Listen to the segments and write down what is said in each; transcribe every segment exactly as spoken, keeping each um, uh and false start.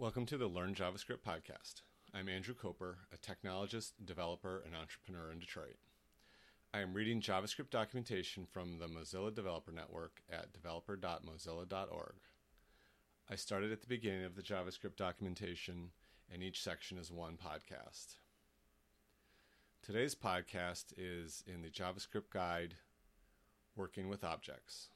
Welcome to the Learn JavaScript podcast. I'm Andrew Koper, a technologist, developer, and entrepreneur in Detroit. I am reading JavaScript documentation from the Mozilla Developer Network at developer dot mozilla dot org. I started at the beginning of the JavaScript documentation, and each section is one podcast. Today's podcast is in the JavaScript guide, Working with Objects.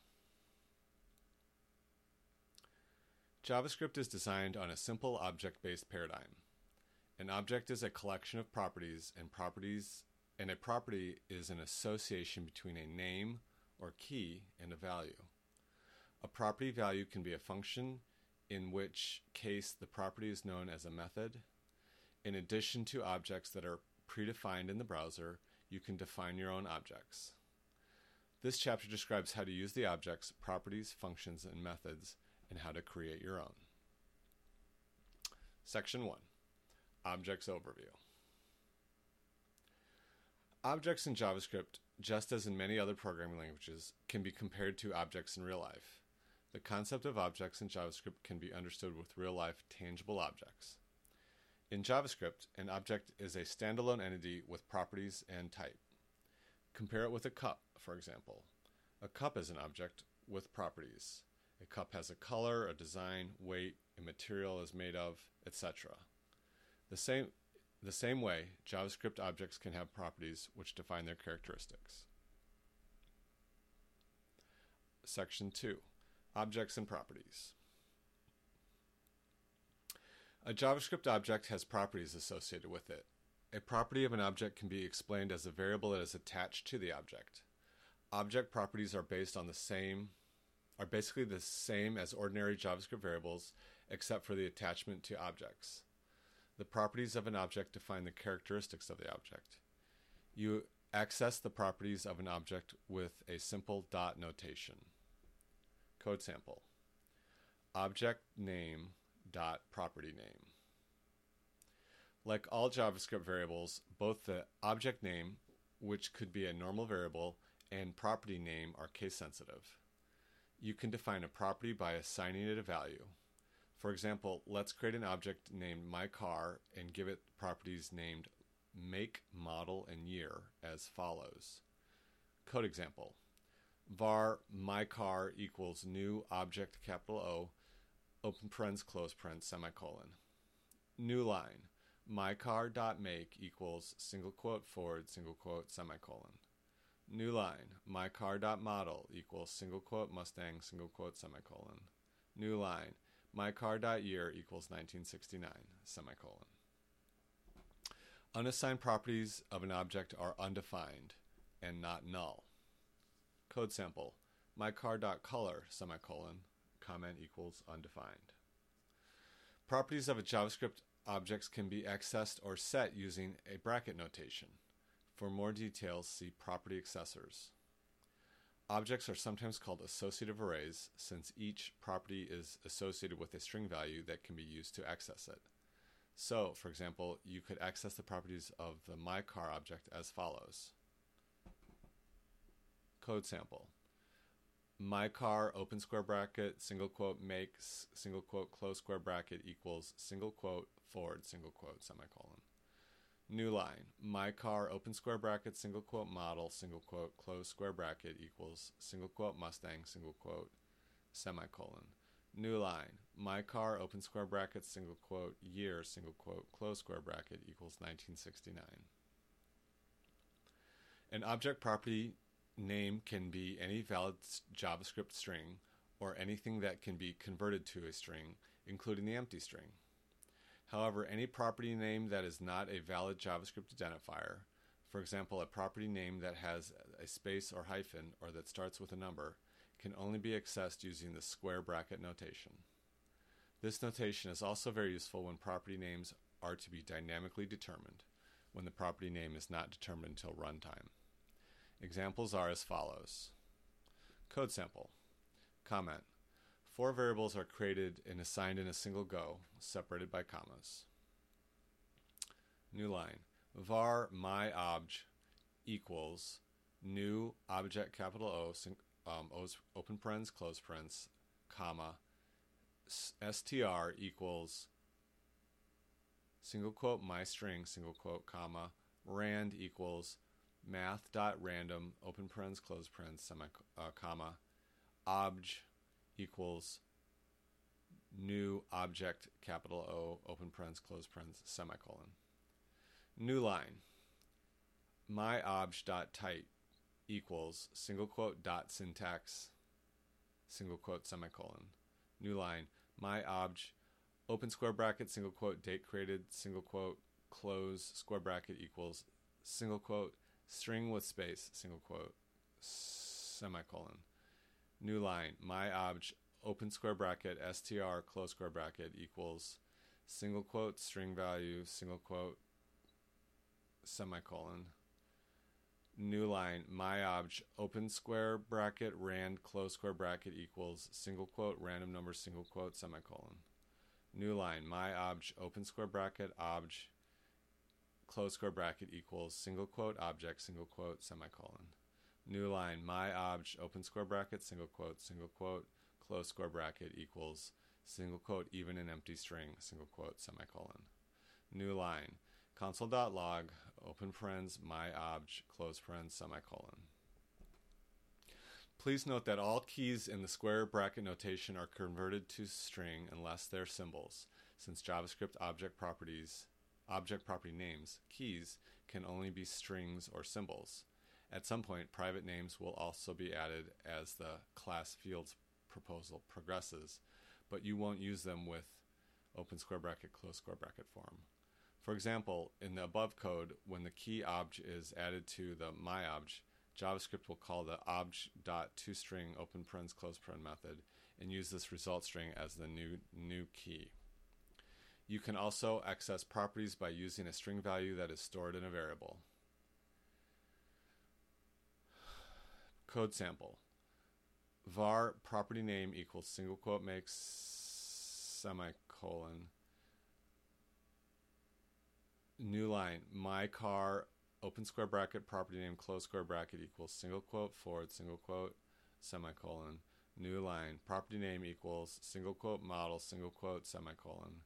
JavaScript is designed on a simple object-based paradigm. An object is a collection of properties, and properties, and a property is an association between a name or key and a value. A property value can be a function, in which case the property is known as a method. In addition to objects that are predefined in the browser, you can define your own objects. This chapter describes how to use the objects, properties, functions, and methods, and how to create your own. Section one, Objects Overview. Objects in JavaScript, just as in many other programming languages, can be compared to objects in real life. The concept of objects in JavaScript can be understood with real-life tangible objects. In JavaScript, an object is a standalone entity with properties and type. Compare it with a cup, for example. A cup is an object with properties. A cup has a color, a design, weight, a material is made of, et cetera. The same, the same way, JavaScript objects can have properties which define their characteristics. Section two. Objects and Properties. A JavaScript object has properties associated with it. A property of an object can be explained as a variable that is attached to the object. Object properties are based on the same, are basically the same as ordinary JavaScript variables, except for the attachment to objects. The properties of an object define the characteristics of the object. You access the properties of an object with a simple dot notation. Code sample, object name dot property name. Like all JavaScript variables, both the object name, which could be a normal variable, and property name are case sensitive. You can define a property by assigning it a value. For example, let's create an object named my car and give it properties named make, model, and year as follows. Code example. Var my car equals new object capital O, open parens, close parens, semicolon. New line, my car dot make equals single quote forward, single quote, semicolon. New line, my car dot model equals single quote Mustang, single quote, semicolon. New line, my car dot year equals nineteen sixty-nine, semicolon. Unassigned properties of an object are undefined and not null. Code sample, myCar.color, semicolon, comment equals undefined. Properties of a JavaScript object can be accessed or set using a bracket notation. For more details, see property accessors. Objects are sometimes called associative arrays, since each property is associated with a string value that can be used to access it. So, for example, you could access the properties of the myCar object as follows. Code sample, my car open square bracket single quote makes single quote close square bracket equals single quote forward single quote semicolon. New line, my car open square bracket single quote model single quote close square bracket equals single quote Mustang single quote semicolon. New line, my car open square bracket single quote year single quote close square bracket equals nineteen sixty-nine. An object property name can be any valid JavaScript string or anything that can be converted to a string, including the empty string. However, any property name that is not a valid JavaScript identifier, for example, a property name that has a space or hyphen or that starts with a number, can only be accessed using the square bracket notation. This notation is also very useful when property names are to be dynamically determined, when the property name is not determined until runtime. Examples are as follows. Code sample. Comment. Four variables are created and assigned in a single go, separated by commas. New line. Var myObj equals new object capital O, um, open parens, close parens, comma, str equals single quote my string, single quote, comma, rand equals math.random, open parens, close parens, semi, uh, comma, obj equals new object, capital O, open parens, close parens, semicolon. New line, my obj.type equals single quote dot syntax, single quote, semicolon. New line, my obj, open square bracket, single quote, date created, single quote, close square bracket equals single quote, string with space, single quote, semicolon. New line, my obj, open square bracket, str, close square bracket equals single quote, string value, single quote, semicolon. New line, my obj, open square bracket, rand, close square bracket equals single quote, random number, single quote, semicolon. New line, my obj, open square bracket, obj, close square bracket equals single quote, object, single quote, semicolon. New line, my obj, open square bracket, single quote, single quote, close square bracket equals single quote, even and empty string, single quote, semicolon. New line, console.log, open parens, my obj, close parens, semicolon. Please note that all keys in the square bracket notation are converted to string unless they're symbols, since JavaScript object properties, object property names, keys, can only be strings or symbols. At some point, private names will also be added as the class fields proposal progresses, but you won't use them with open square bracket, close square bracket form. For example, in the above code, when the key obj is added to the myObj, JavaScript will call the obj.toString open parens close parens method and use this result string as the new new key. You can also access properties by using a string value that is stored in a variable. Code sample. Var property name equals single quote makes semicolon. New line, my car, open square bracket, property name, close square bracket equals single quote, forward, single quote, semicolon. New line, property name equals single quote, model, single quote, semicolon.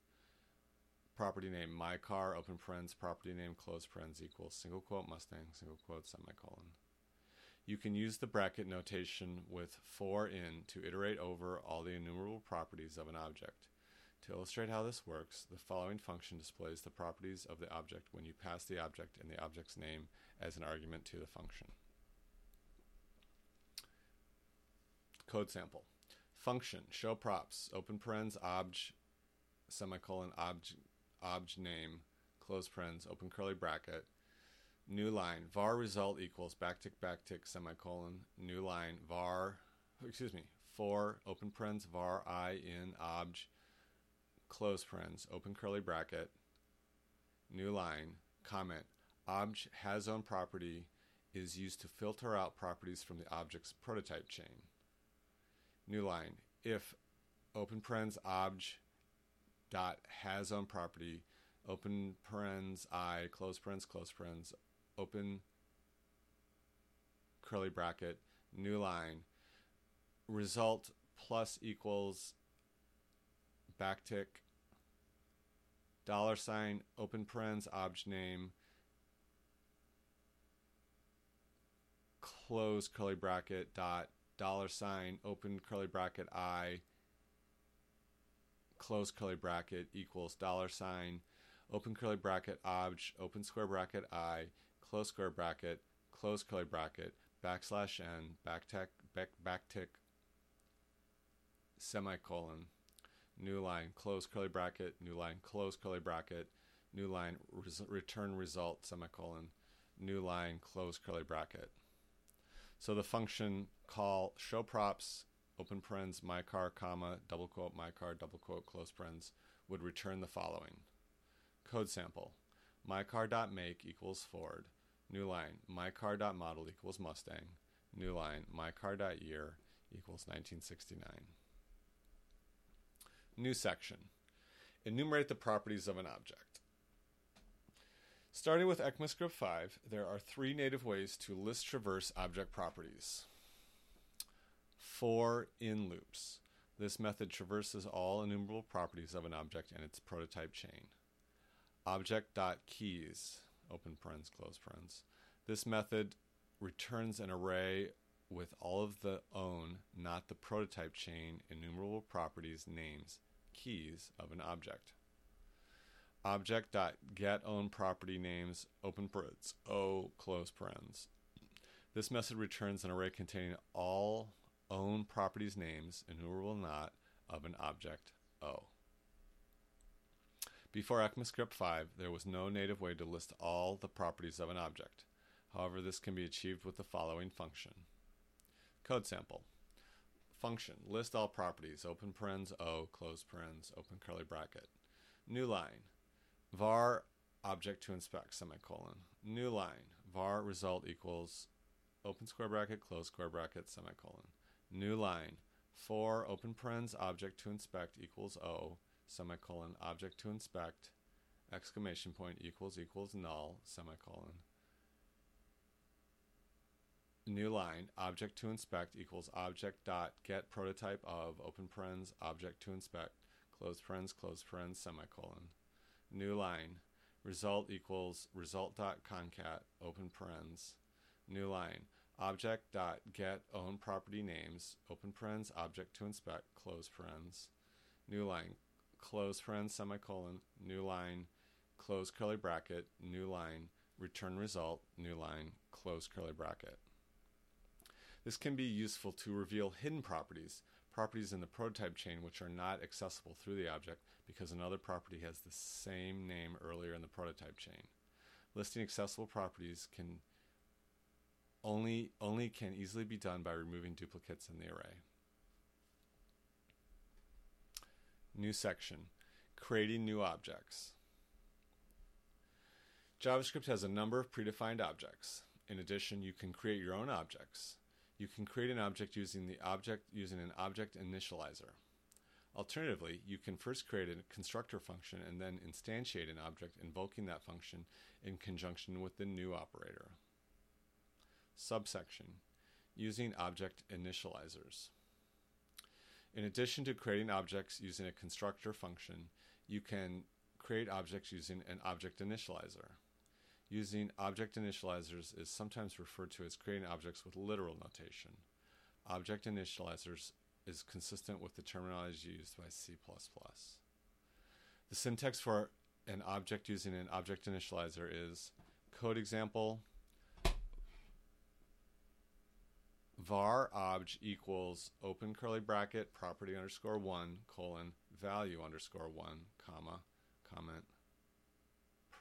Property name, my car, open parens, property name, close parens equals single quote, Mustang, single quote, semicolon. You can use the bracket notation with for in to iterate over all the enumerable properties of an object. To illustrate how this works, the following function displays the properties of the object when you pass the object and the object's name as an argument to the function. Code sample. Function, show props, open parens, obj, semicolon, obj, obj name, close parens, open curly bracket. New line, var result equals backtick, backtick, semicolon. New line, var, excuse me, for, open parens, var I in obj, close parens, open curly bracket. New line, comment, obj has own property is used to filter out properties from the object's prototype chain. New line, if open parens obj dot has own property, open parens I, close parens, close parens, open curly bracket, new line, result plus equals backtick, dollar sign, open parens, obj name, close curly bracket, dot, dollar sign, open curly bracket, I, close curly bracket, equals dollar sign, open curly bracket, obj, open square bracket, I, close square bracket, close curly bracket, backslash n, backtick, back, backtick, semicolon. New line, close curly bracket, new line, close curly bracket, new line, res- return result, semicolon, new line, close curly bracket. So the function call show props, open parens, my car, comma, double quote, my car, double quote, close parens, would return the following. Code sample, my car.make equals Ford, new line, my car.model equals Mustang, new line, my car.year equals nineteen sixty-nine. New section. Enumerate the properties of an object. Starting with ECMAScript five, there are three native ways to list traverse object properties. For in loops. This method traverses all enumerable properties of an object and its prototype chain. object.keys, open parens, close parens. This method returns an array with all of the own, not the prototype chain, enumerable properties, names, keys of an object. Object.getOwnPropertyNames, open parens, O, close parens. This method returns an array containing all own properties, names, enumerable not, of an object O. Before ECMAScript five, there was no native way to list all the properties of an object. However, this can be achieved with the following function. Code sample. Function, list all properties, open parens, O, close parens, open curly bracket. New line, var object to inspect, semicolon. New line, var result equals open square bracket, close square bracket, semicolon. New line, for open parens, object to inspect equals O, semicolon, object to inspect, exclamation point, equals equals null, semicolon. New line, object to inspect equals object dot get prototype of, open parens, object to inspect, close parens, close parens, semicolon. New line, result equals result dot concat, open parens. New line, object dot get own property names, open parens, object to inspect, close parens. New line, close parens, semicolon. New line, close curly bracket. New line, return result. New line, close curly bracket. This can be useful to reveal hidden properties, properties in the prototype chain which are not accessible through the object because another property has the same name earlier in the prototype chain. Listing accessible properties can only only can easily be done by removing duplicates in the array. New section, creating new objects. JavaScript has a number of predefined objects. In addition, you can create your own objects. You can create an object using the object using an object initializer. Alternatively, you can first create a constructor function and then instantiate an object, invoking that function in conjunction with the new operator. Subsection, using object initializers. In addition to creating objects using a constructor function, you can create objects using an object initializer. Using object initializers is sometimes referred to as creating objects with literal notation. Object initializers is consistent with the terminology used by C plus plus. The syntax for an object using an object initializer is code example, var obj equals open curly bracket property underscore one colon value underscore one comma comment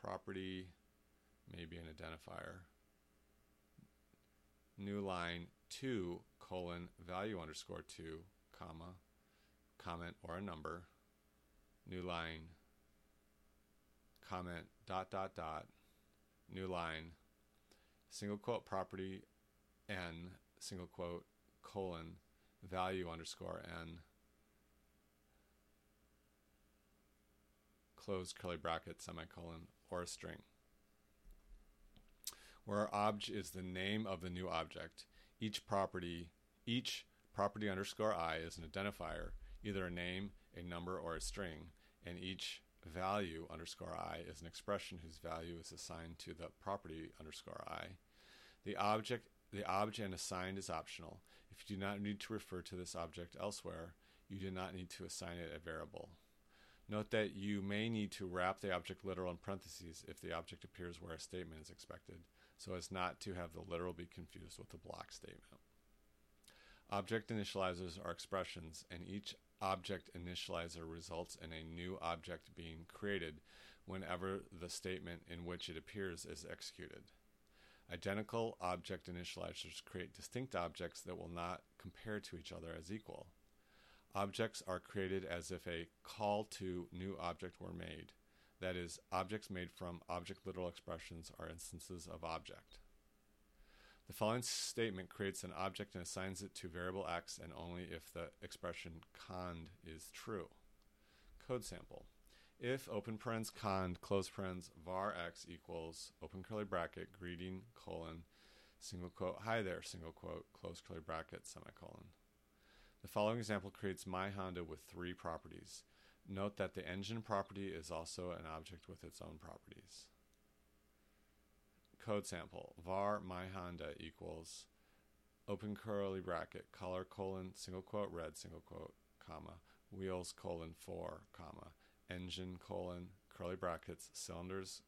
property maybe an identifier, new line two colon value underscore two comma comment or a number, new line comment dot dot dot, new line single quote property n single quote colon value underscore n close curly bracket semicolon or a string, where obj is the name of the new object. Each property each property underscore I is an identifier, either a name, a number, or a string, and each value underscore I is an expression whose value is assigned to the property underscore I. The object The obj and assigned is optional. If you do not need to refer to this object elsewhere, you do not need to assign it a variable. Note that you may need to wrap the object literal in parentheses if the object appears where a statement is expected, so as not to have the literal be confused with the block statement. Object initializers are expressions, and each object initializer results in a new object being created whenever the statement in which it appears is executed. Identical object initializers create distinct objects that will not compare to each other as equal. Objects are created as if a call to new object were made. That is, objects made from object literal expressions are instances of object. The following statement creates an object and assigns it to variable x, and only if the expression cond is true. Code sample. If open parens cond close parens var x equals open curly bracket greeting colon single quote hi there single quote close curly bracket semicolon. The following example creates my Honda with three properties: Note that the engine property is also an object with its own properties. Code sample, var my Honda equals open curly bracket, color colon, single quote, red, single quote, comma, wheels colon four, comma, engine colon, curly brackets, cylinders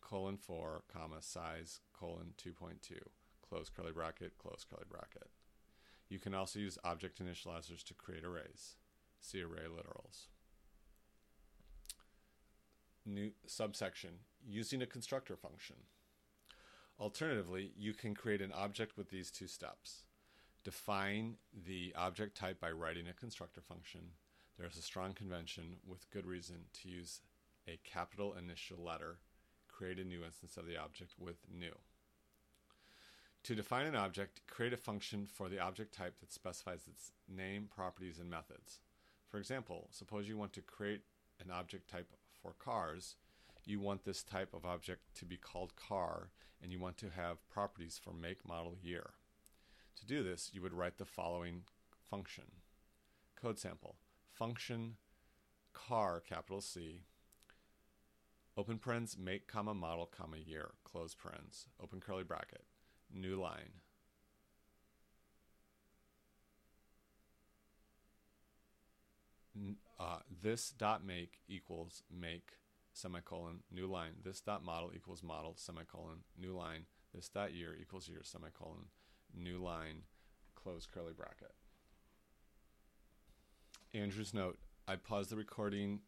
colon four, comma, size colon two point two, close curly bracket, close curly bracket. You can also use object initializers to create arrays. See array literals. New subsection, using a constructor function. Alternatively, you can create an object with these two steps. Define the object type by writing a constructor function. There is a strong convention, with good reason, to use a capital initial letter. Create a new instance of the object with new. To define an object, create a function for the object type that specifies its name, properties, and methods. For example, suppose you want to create an object type for cars. You want this type of object to be called car, and you want to have properties for make, model, year. To do this, you would write the following function. Code sample, function car, capital C, open parens, make, comma, model, comma, year, close parens, open curly bracket. New line. Uh, this dot make equals make semicolon new line. This dot model equals model semicolon new line. This dot year equals year semicolon new line. Close curly bracket. Andrew's note: I paused the recording,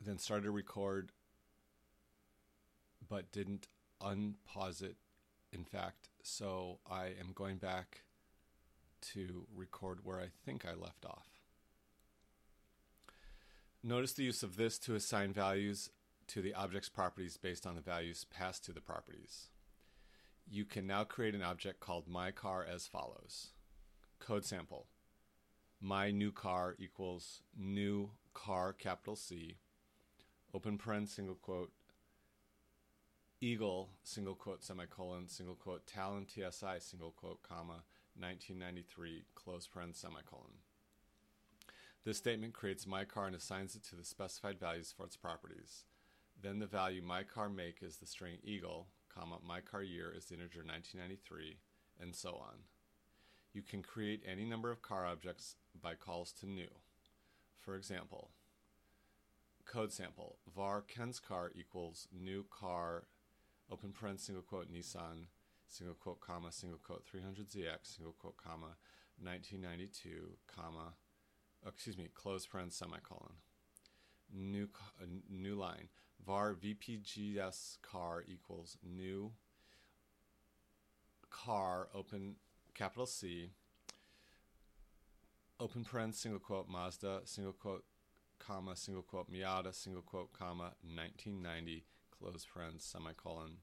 then started to record, but didn't unpause it. In fact, so I am going back to record where I think I left off. Notice the use of this to assign values to the object's properties based on the values passed to the properties. You can now create an object called myCar as follows. Code sample, myNewCar equals new car, capital C, open parens, single quote, Eagle, single quote, semicolon, single quote, Talon, T S I, single quote, comma, nineteen ninety-three, close parens, semicolon. This statement creates myCar and assigns it to the specified values for its properties. Then the value myCar make is the string Eagle, comma, myCar year is the integer nineteen ninety-three, and so on. You can create any number of car objects by calls to new. For example, code sample, var Ken's car equals new car open parens, single quote, Nissan, single quote, comma, single quote, three hundred Z X, single quote, comma, nineteen ninety-two, comma, excuse me, close parens, semicolon. New uh, new line, var V P G S car equals new car, open, capital C, open parens, single quote, Mazda, single quote, comma, single quote, Miata, single quote, comma, nineteen ninety, close parens, semicolon.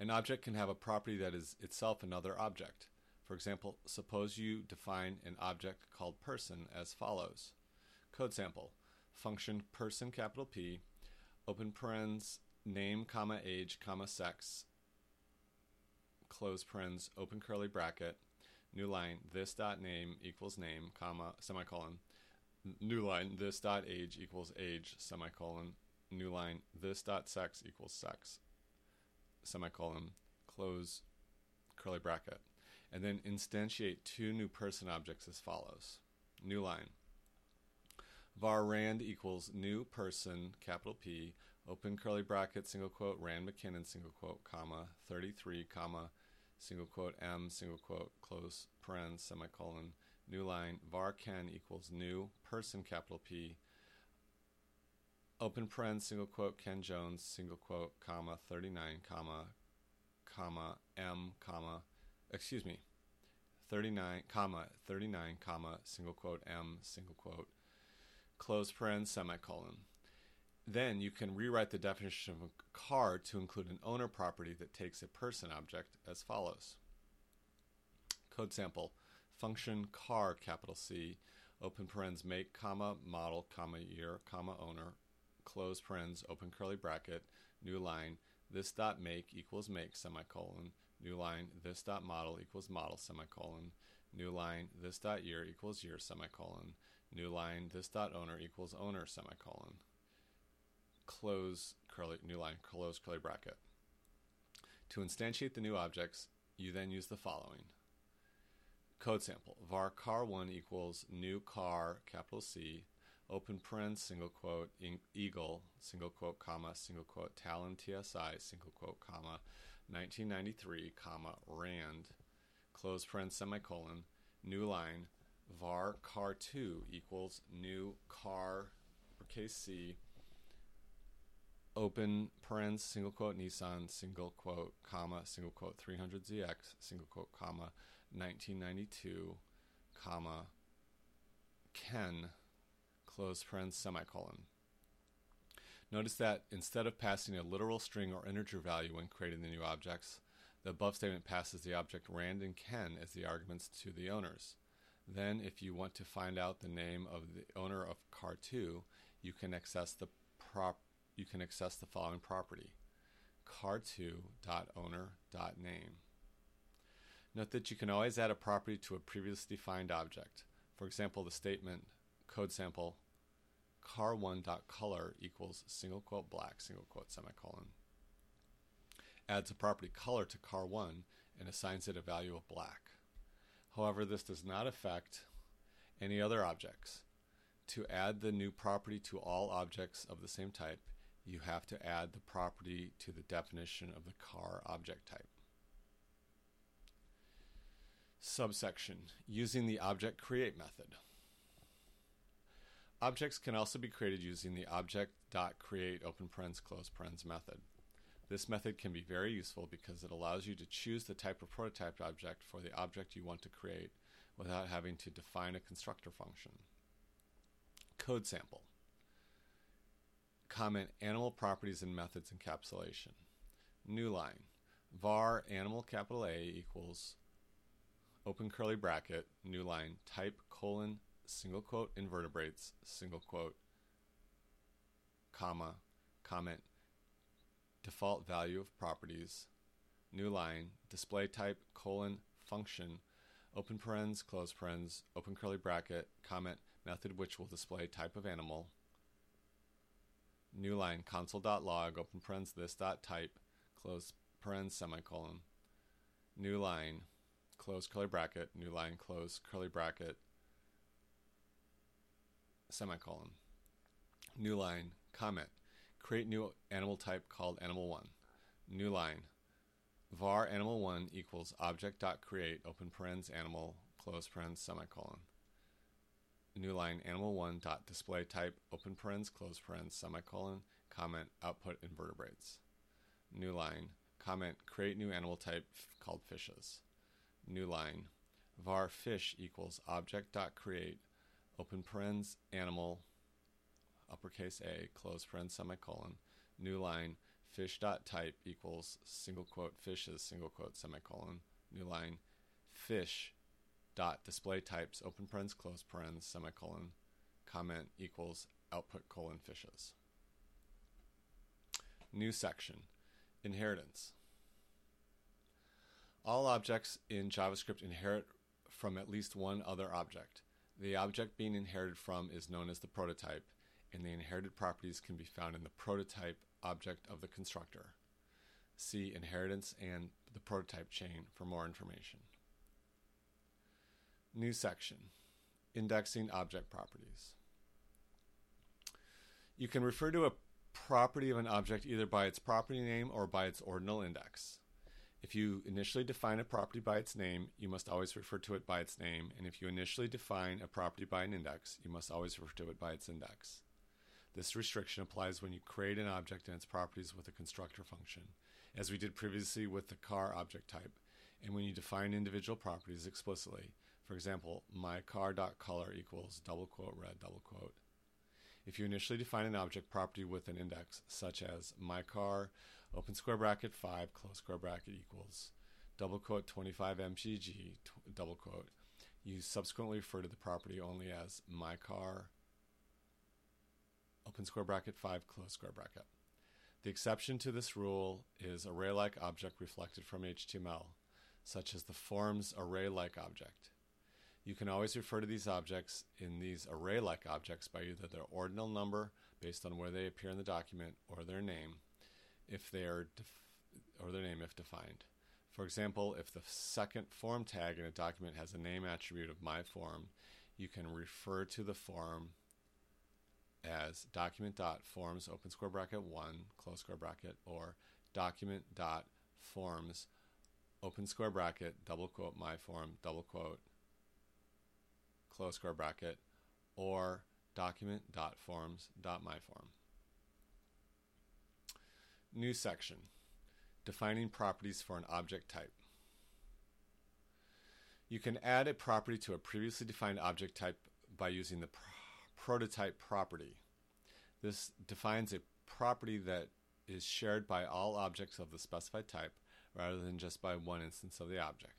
An object can have a property that is itself another object. For example, suppose you define an object called person as follows. Code sample, function person, capital P, open parens, name, comma, age, comma, sex, close parens, open curly bracket, new line, this dot name equals name, comma, semicolon, new line, this dot age equals age, semicolon, new line, this dot sex equals sex, semicolon, close curly bracket, and then instantiate two new person objects as follows. New line, var Rand equals new person, capital P, open curly bracket, single quote, Rand McKinnon, single quote, comma, thirty-three, comma, single quote, M, single quote, close parens, semicolon, new line, var Ken equals new person, capital P, open parens, single quote, Ken Jones, single quote, comma, thirty-nine, comma, comma, M, comma, excuse me, thirty-nine, comma, thirty-nine, comma, single quote, M, single quote, close parens, semicolon. Then you can rewrite the definition of a car to include an owner property that takes a person object as follows. Code sample, function car, capital C, open parens, make, comma, model, comma, year, comma, owner, close parens, open curly bracket, new line, this dot make equals make, semicolon, new line, this dot model equals model, semicolon, new line, this dot year equals year, semicolon, new line, this dot owner equals owner semicolon, close curly, new line, close curly bracket. To instantiate the new objects, you then use the following. Code sample, var car one equals new car, capital C, open parens, single quote, eagle, single quote, comma, single quote, Talon T S I, single quote, comma, nineteen ninety-three, comma, Rand, close parens, semicolon, new line, var car two equals new car, case C, open parens, single quote, Nissan, single quote, comma, single quote, three hundred Z X, single quote, comma, nineteen ninety-two, comma, Ken, close parens, semicolon. Notice that instead of passing a literal string or integer value when creating the new objects, the above statement passes the object Rand and Ken as the arguments to the owners. Then, if you want to find out the name of the owner of car two, you can access the prop. You can access the following property: car two dot owner dot name. Note that you can always add a property to a previously defined object. For example, the statement code sample car one dot color equals single quote black, single quote semicolon, adds a property color to car one and assigns it a value of black. However, this does not affect any other objects. To add the new property to all objects of the same type, you have to add the property to the definition of the car object type. Subsection, using the object create method. Objects can also be created using the object.create open parens close parens method. This method can be very useful because it allows you to choose the type of prototyped object for the object you want to create without having to define a constructor function. Code sample. Comment animal properties and methods encapsulation. New line, var animal capital A equals open curly bracket, new line, type colon single quote invertebrates, single quote, comma, comment, default value of properties, new line, display type colon function, open parens, close parens, open curly bracket, comment, method which will display type of animal, new line, console.log, open parens, this dot type, close parens, semicolon, new line, close curly bracket, new line, close curly bracket, semicolon, new line, comment, create new animal type called animal one, new line, var animal one equals object.create open parens animal close parens semicolon, new line, animal one dot display type open parens close parens semicolon, comment, output invertebrates, new line, comment, create new animal type called fishes, new line, var fish equals object.create open parens animal uppercase A close parens semicolon, new line, fish.type equals single quote fishes single quote semicolon, new line, fish dot display types open parens close parens semicolon, comment equals output colon fishes. New section, inheritance. All objects in JavaScript inherit from at least one other object. The object being inherited from is known as the prototype, and the inherited properties can be found in the prototype object of the constructor. See inheritance and the prototype chain for more information. New section, indexing object properties. You can refer to a property of an object either by its property name or by its ordinal index. If you initially define a property by its name, you must always refer to it by its name, and if you initially define a property by an index, you must always refer to it by its index. This restriction applies when you create an object and its properties with a constructor function, as we did previously with the car object type, and when you define individual properties explicitly. For example, my car.color equals double quote red double quote. If you initially define an object property with an index, such as my car, open square bracket five, close square bracket equals, double quote twenty-five M G G, tw- double quote, you subsequently refer to the property only as my car, open square bracket five, close square bracket. The exception to this rule is array-like object reflected from H T M L, such as the forms array-like object. You can always refer to these objects in these array-like objects by either their ordinal number based on where they appear in the document or their name if they are def- or their name if defined. For example, if the second form tag in a document has a name attribute of myForm, you can refer to the form as document.forms open square bracket one close square bracket or document.forms open square bracket double quote myForm double quote close square bracket or document.forms.myForm. New section. Defining properties for an object type. You can add a property to a previously defined object type by using the pr- prototype property. This defines a property that is shared by all objects of the specified type rather than just by one instance of the object.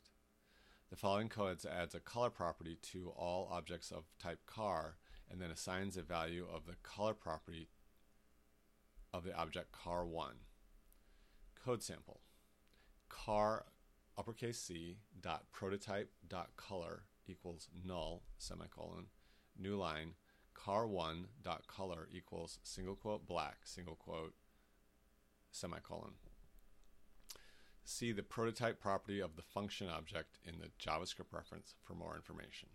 The following code adds a color property to all objects of type car and then assigns a value of the color property of the object car one. Code sample. Car uppercase C dot prototype dot color equals null semicolon new line car one dot color equals single quote black single quote semicolon. See the prototype property of the function object in the JavaScript reference for more information.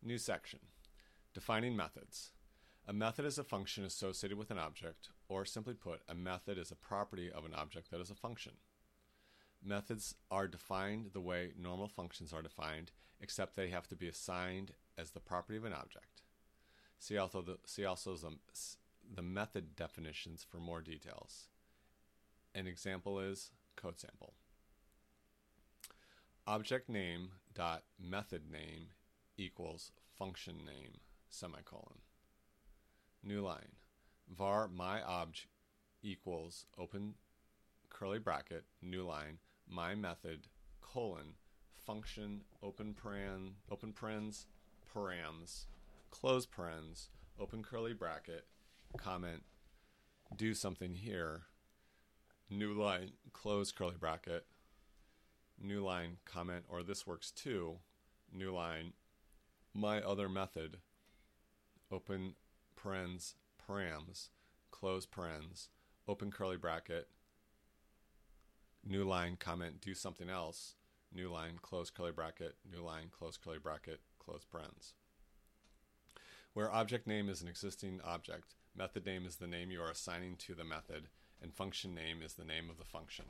New section. Defining methods. A method is a function associated with an object, or simply put, a method is a property of an object that is a function. Methods are defined the way normal functions are defined, except they have to be assigned as the property of an object. See also the, see also the, the method definitions for more details. An example is code sample. Object name dot method name equals function name semicolon. New line, var myObj equals open curly bracket, new line, my method, colon, function, open paran, open parens, params, close parens, open curly bracket, comment, do something here, new line, close curly bracket, new line, comment, or this works too, new line, my other method, open parens, params, close parens, open curly bracket, new line, comment, do something else, new line, close curly bracket, new line, close curly bracket, close parens. Where object name is an existing object, method name is the name you are assigning to the method, and function name is the name of the function.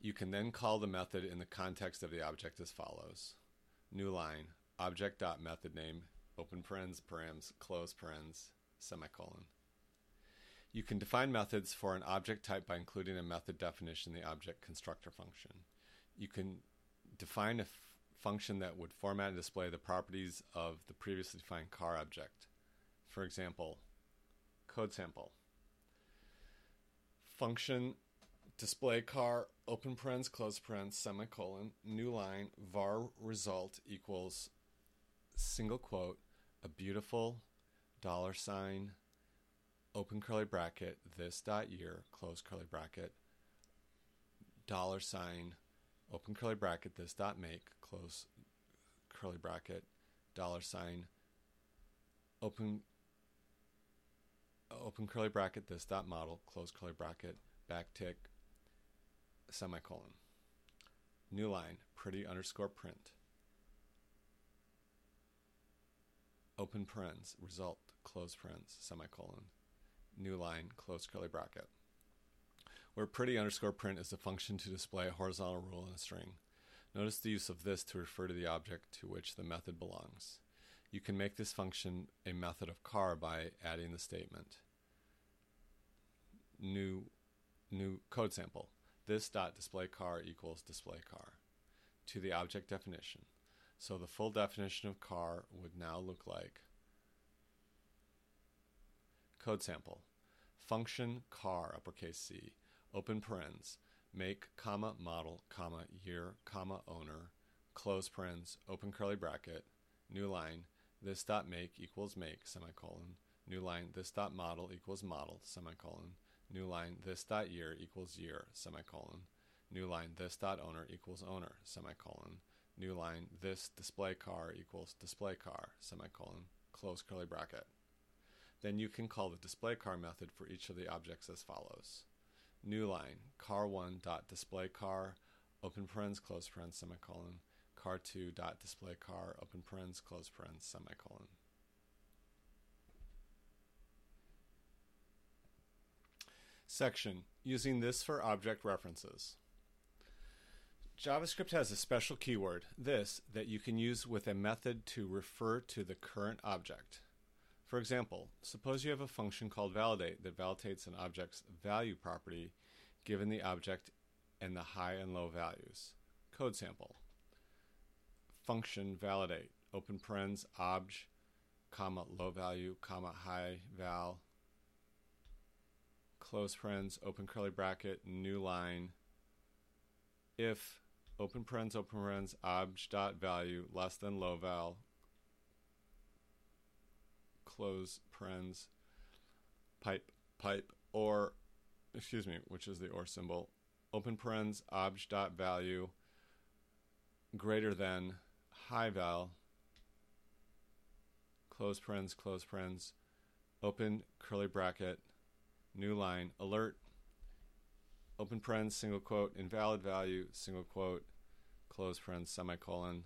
You can then call the method in the context of the object as follows. New line, object.methodName, open parens, params, close parens, semicolon. You can define methods for an object type by including a method definition in the object constructor function. You can define a f- function that would format and display the properties of the previously defined car object. For example, code sample. Function display car, open parens, close parens, semicolon, new line, var result equals single quote, a beautiful dollar sign, open curly bracket, this dot year, close curly bracket, dollar sign, open curly bracket, this dot make, close curly bracket, dollar sign, open open curly bracket, this dot model, close curly bracket, backtick, semicolon. New line, pretty underscore print. Open parens, result, close parens, semicolon. New line, close curly bracket. Where pretty underscore print is a function to display a horizontal rule in a string. Notice the use of this to refer to the object to which the method belongs. You can make this function a method of car by adding the statement. New, new code sample. This dot display car equals display car. To the object definition. So the full definition of car would now look like code sample, function car, uppercase C, open parens, make, comma, model, comma, year, comma, owner, close parens, open curly bracket, new line, this dot make equals make, semicolon, new line, this dot model equals model, semicolon, new line, this dot year equals year, semicolon, new line, this dot owner equals owner, semicolon, new line, this display car equals display car, semicolon, close curly bracket. Then you can call the display car method for each of the objects as follows. New line, car one dot display car, open parens, close parens, semicolon, car two dot display car, open parens, close parens, semicolon. Section, using this for object references. JavaScript has a special keyword, this, that you can use with a method to refer to the current object. For example, suppose you have a function called validate that validates an object's value property given the object and the high and low values. Code sample. Function validate, open parens, obj, comma, low value, comma, high val, close parens, open curly bracket, new line, if, open parens, open parens, obj dot value less than low val, close parens, pipe, pipe, or, excuse me, which is the or symbol, open parens, obj dot value greater than high val, close parens, close parens, open curly bracket, new line, alert, open parens, single quote, invalid value, single quote, close parens, semicolon,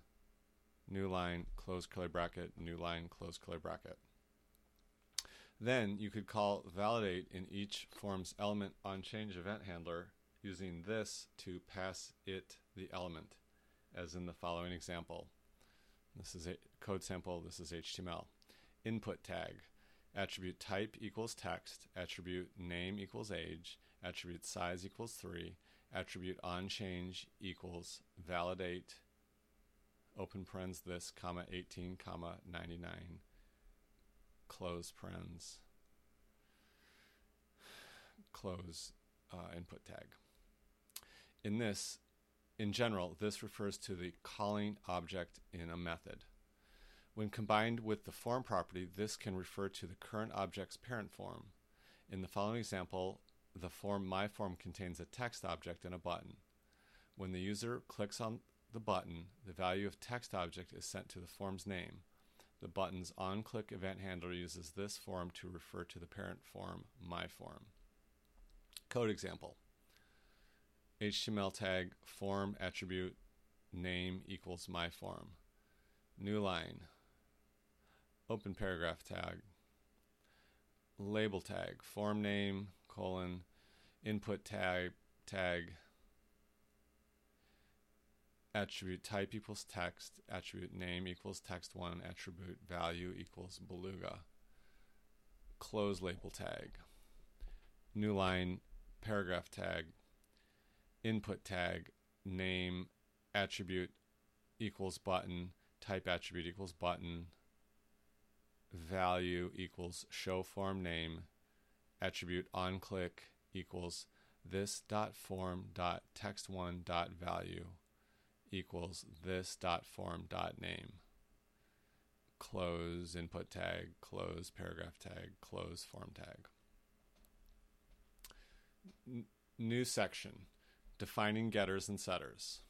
new line, close curly bracket, new line, close curly bracket. Then you could call validate in each form's element on change event handler using this to pass it the element, as in the following example. This is a code sample, this is H T M L. Input tag, attribute type equals text, attribute name equals age, attribute size equals three, attribute onChange equals validate, open parens this, comma, eighteen, comma, ninety-nine, close parens, close uh, input tag. In this, in general, this refers to the calling object in a method. When combined with the form property, this can refer to the current object's parent form. In the following example, the form myForm contains a text object and a button. When the user clicks on the button, the value of text object is sent to the form's name. The button's onClick event handler uses this form to refer to the parent form, myForm. Code example. H T M L tag form attribute name equals myForm. New line. Open paragraph tag. Label tag form name colon input tag tag attribute type equals text, attribute name equals text one, attribute value equals beluga. Close label tag. New line paragraph tag. Input tag, name, attribute equals button, type attribute equals button, value equals show form name, attribute onClick equals this dot form dot text one dot value equals this dot form dot name. Close input tag, close paragraph tag, close form tag. N- new section. Defining getters and setters.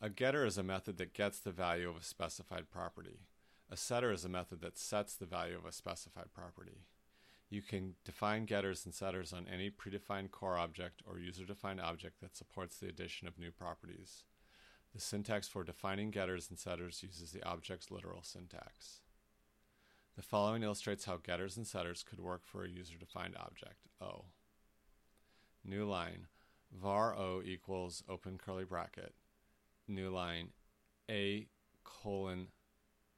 A getter is a method that gets the value of a specified property. A setter is a method that sets the value of a specified property. You can define getters and setters on any predefined core object or user-defined object that supports the addition of new properties. The syntax for defining getters and setters uses the object's literal syntax. The following illustrates how getters and setters could work for a user-defined object, O. New line, var o equals open curly bracket, new line, a colon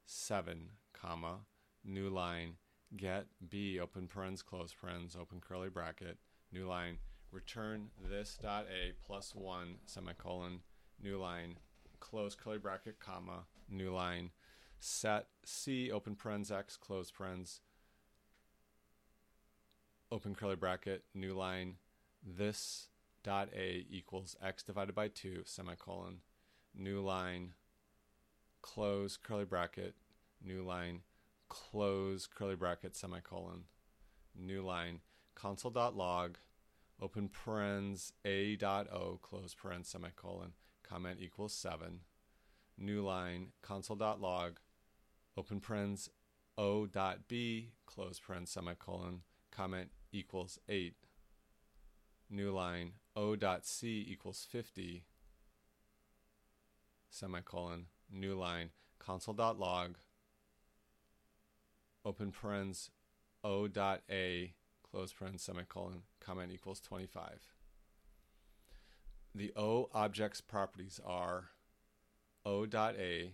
seven, comma, new line, get b open parens, close parens, open curly bracket, new line, return this dot a plus one, semicolon, new line, close curly bracket, comma, new line, set c open parens x, close parens, open curly bracket, new line, this dot a equals x divided by two, semicolon, new line, close curly bracket, new line, close curly bracket, semicolon, new line, console dot log, open parens a dot o, close parens, semicolon, comment equals seven, new line, console.log, open parens, o.b, close parens, semicolon, comment equals eight, new line, o.c equals fifty, semicolon, new line, console.log, open parens, o.a, close parens, semicolon, comment equals twenty-five. The O object's properties are o.a,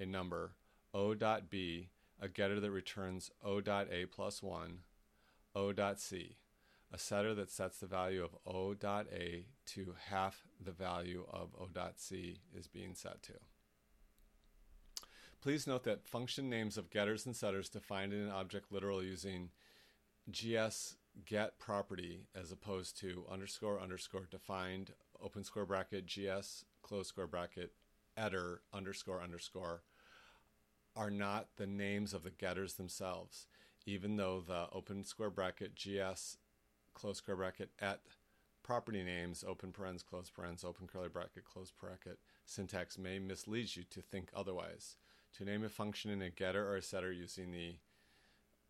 a number, o.b, a getter that returns o.a plus one, o.c, a setter that sets the value of o.a to half the value of o.c is being set to. Please note that function names of getters and setters defined in an object literal using gs get property as opposed to underscore underscore defined open square bracket gs close square bracket eder underscore underscore are not the names of the getters themselves, even though the open square bracket gs close square bracket et property names open parens close parens open curly bracket close bracket syntax may mislead you to think otherwise. To name a function in a getter or a setter using the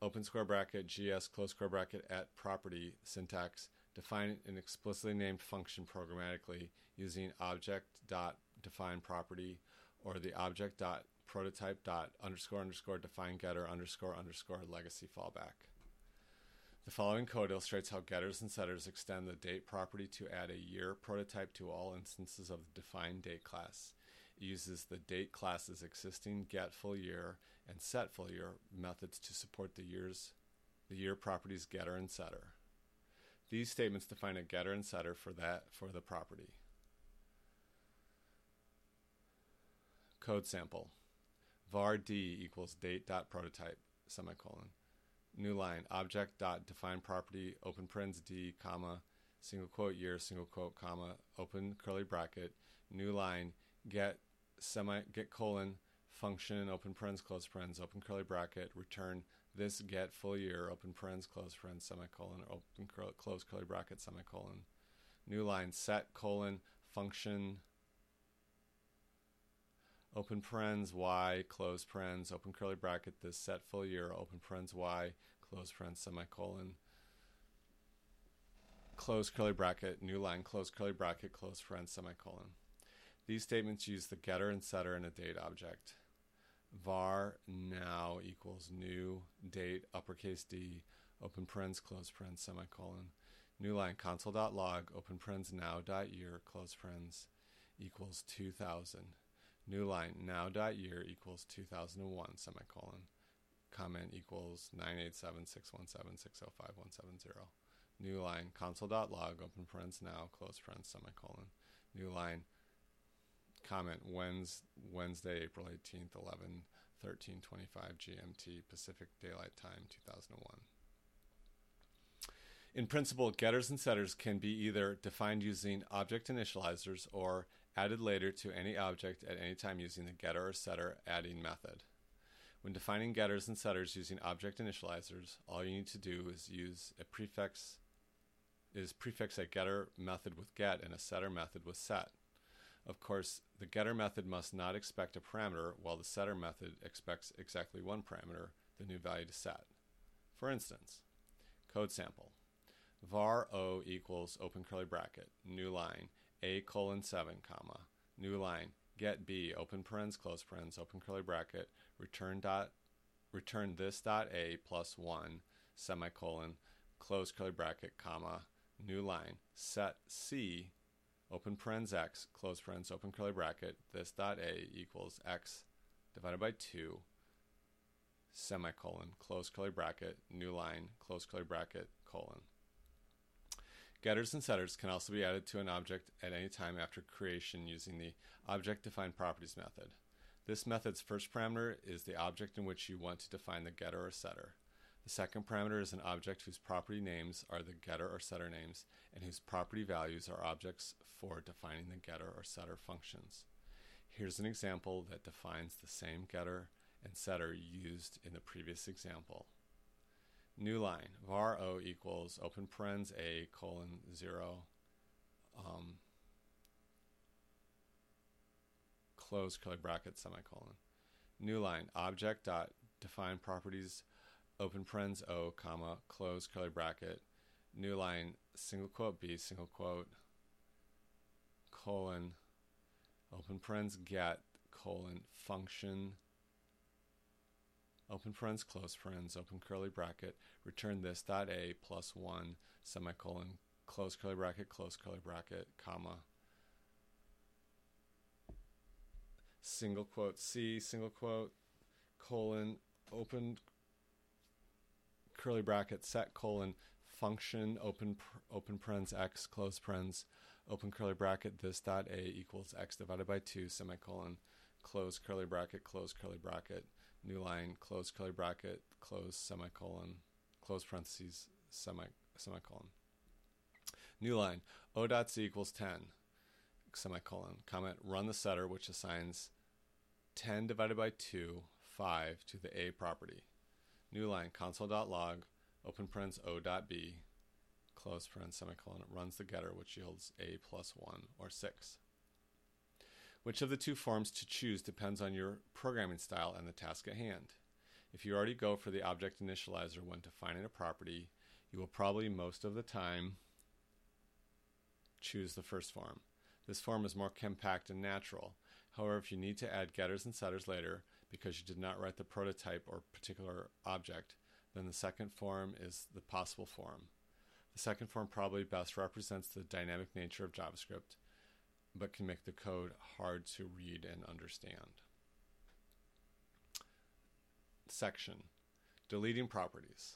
open square bracket gs close square bracket at property syntax, define an explicitly named function programmatically using object.define property or the object.prototype. Underscore underscore define getter underscore underscore legacy fallback. The following code illustrates how getters and setters extend the date property to add a year prototype to all instances of the defined date class. It uses the date class's existing get full year and set full year methods to support the years, the year properties getter and setter. These statements define a getter and setter for that for the property. Code sample: var d equals date dot prototype semicolon. New line object dot define property open parens d comma single quote year single quote comma open curly bracket new line get semi get colon function open parens close parens open curly bracket return this get full year open parens close parens semicolon open curl, close curly bracket semicolon new line set colon function open parens y close parens open curly bracket this set full year open parens y close parens semicolon close curly bracket new line close curly bracket close parens semicolon. These statements use the getter and setter in a date object. Var now equals new date uppercase d open parens close parens semicolon new line console.log open parens now.year close parens equals two thousand new line now.year equals two thousand one semicolon comment equals nine eight seven six one seven six zero five one seven zero new line console.log open parens now close parens semicolon new line comment Wednesday, April eighteenth, eleven thirteen twenty-five G M T Pacific Daylight Time two thousand one. In principle, getters and setters can be either defined using object initializers or added later to any object at any time using the getter or setter adding method. When defining getters and setters using object initializers, all you need to do is use a prefix is prefix a getter method with get and a setter method with set. Of course, the getter method must not expect a parameter, while the setter method expects exactly one parameter, the new value to set. For instance, code sample, var o equals open curly bracket, new line, a colon seven comma, new line, get b, open parens, close parens, open curly bracket, return dot, return this dot a plus one, semicolon, close curly bracket, comma, new line, set c, open parens x, close parens, open curly bracket, this dot a equals x divided by two, semicolon, close curly bracket, new line, close curly bracket, colon. Getters and setters can also be added to an object at any time after creation using the object-defined properties method. This method's first parameter is the object in which you want to define the getter or setter. The second parameter is an object whose property names are the getter or setter names and whose property values are objects for defining the getter or setter functions. Here's an example that defines the same getter and setter used in the previous example. New line, var o equals open parens a colon zero, um, close curly bracket, semicolon. New line, object dot define properties, open parens O, comma, close curly bracket, new line, single quote B, single quote, colon, open parens get, colon, function, open parens, close parens, open curly bracket, return this dot A plus one, semicolon, close curly bracket, close curly bracket, comma, single quote C, single quote, colon, open curly bracket, set colon, function, open open parens X, close parens, open curly bracket, this dot A equals X divided by two, semicolon, close curly bracket, close curly bracket, new line, close curly bracket, close semicolon, close parentheses, semi semicolon. New line, O dot C equals ten, semicolon, comment, run the setter, which assigns ten divided by two, five, to the A property. New line, console.log, open parens O dot B, close parens, semicolon, runs the getter, which yields A plus one, or six. Which of the two forms to choose depends on your programming style and the task at hand. If you already go for the object initializer when defining a property, you will probably most of the time choose the first form. This form is more compact and natural. However, if you need to add getters and setters later because you did not write the prototype or particular object, then the second form is the possible form. The second form probably best represents the dynamic nature of JavaScript, but can make the code hard to read and understand. Section, deleting properties.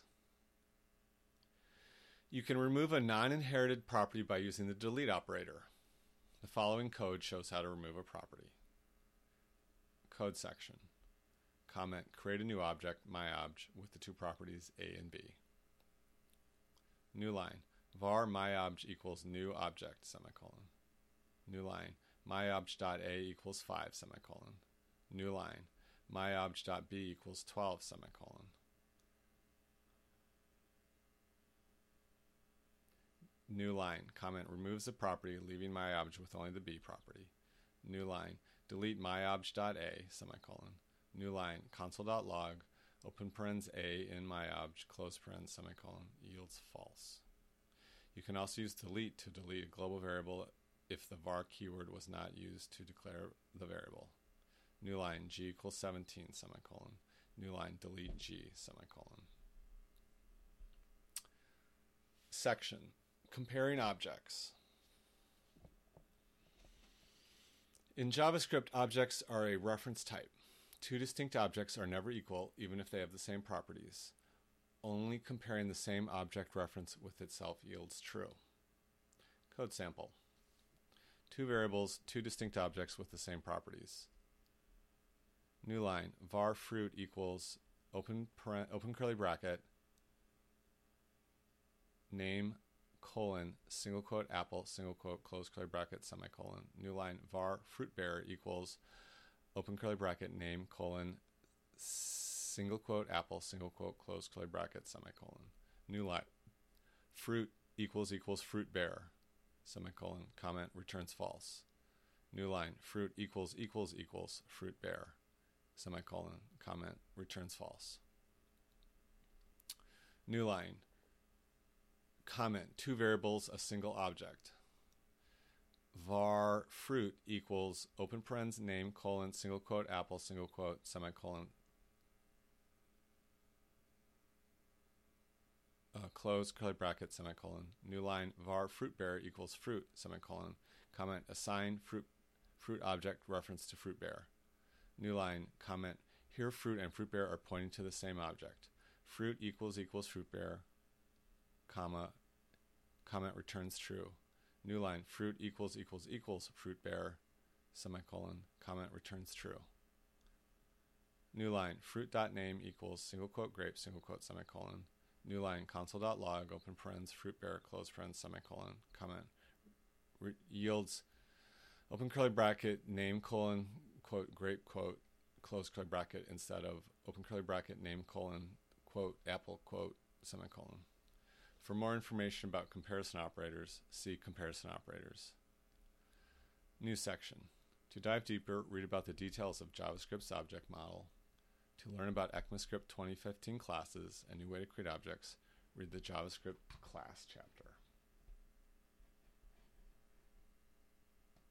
You can remove a non-inherited property by using the delete operator. The following code shows how to remove a property. Code section. Comment, create a new object, myObj, with the two properties A and B. New line, var myObj equals new object, semicolon. New line, myObj.A equals five, semicolon. New line, myObj.B equals twelve, semicolon. New line, comment, removes the property, leaving myObj with only the B property. New line, delete myObj.A, semicolon. New line, console.log, open parens A in myObj, close parens, semicolon, yields false. You can also use delete to delete a global variable if the var keyword was not used to declare the variable. New line, G equals seventeen, semicolon. New line, delete G, semicolon. Section. Comparing objects. In JavaScript, objects are a reference type. Two distinct objects are never equal, even if they have the same properties. Only comparing the same object reference with itself yields true. Code sample. Two variables, two distinct objects with the same properties. New line, var fruit equals open, paren- open curly bracket, name, colon, single quote apple, single quote close curly bracket, semicolon. New line, var fruit bearer equals open curly bracket, name, colon, single quote apple, single quote close curly bracket, semicolon. New line, fruit equals equals fruit bearer, semicolon, comment, returns false. New line, fruit equals equals equals fruit bearer, semicolon, comment, returns false. New line, comment, two variables, a single object. Var fruit equals open parens name colon single quote apple single quote semicolon uh, close curly bracket semicolon. New line, var fruit bearer equals fruit semicolon, comment, assign fruit fruit object reference to fruit bearer. New line, comment, here fruit and fruit bearer are pointing to the same object. Fruit equals equals fruit bearer, comma, comment, returns true. New line, fruit equals equals equals fruit bearer, semicolon, comment, returns true. New line, fruit.name equals single quote grape, single quote semicolon. New line, console.log, open parens, fruit bearer, close parens, semicolon, comment, re- yields open curly bracket, name colon, quote, grape, quote, close curly bracket instead of open curly bracket, name colon, quote, apple, quote, semicolon. For more information about comparison operators, see comparison operators. New section, To dive deeper, read about the details of JavaScript's object model. To learn about ECMAScript twenty fifteen classes, a new way to create objects, read the JavaScript class chapter.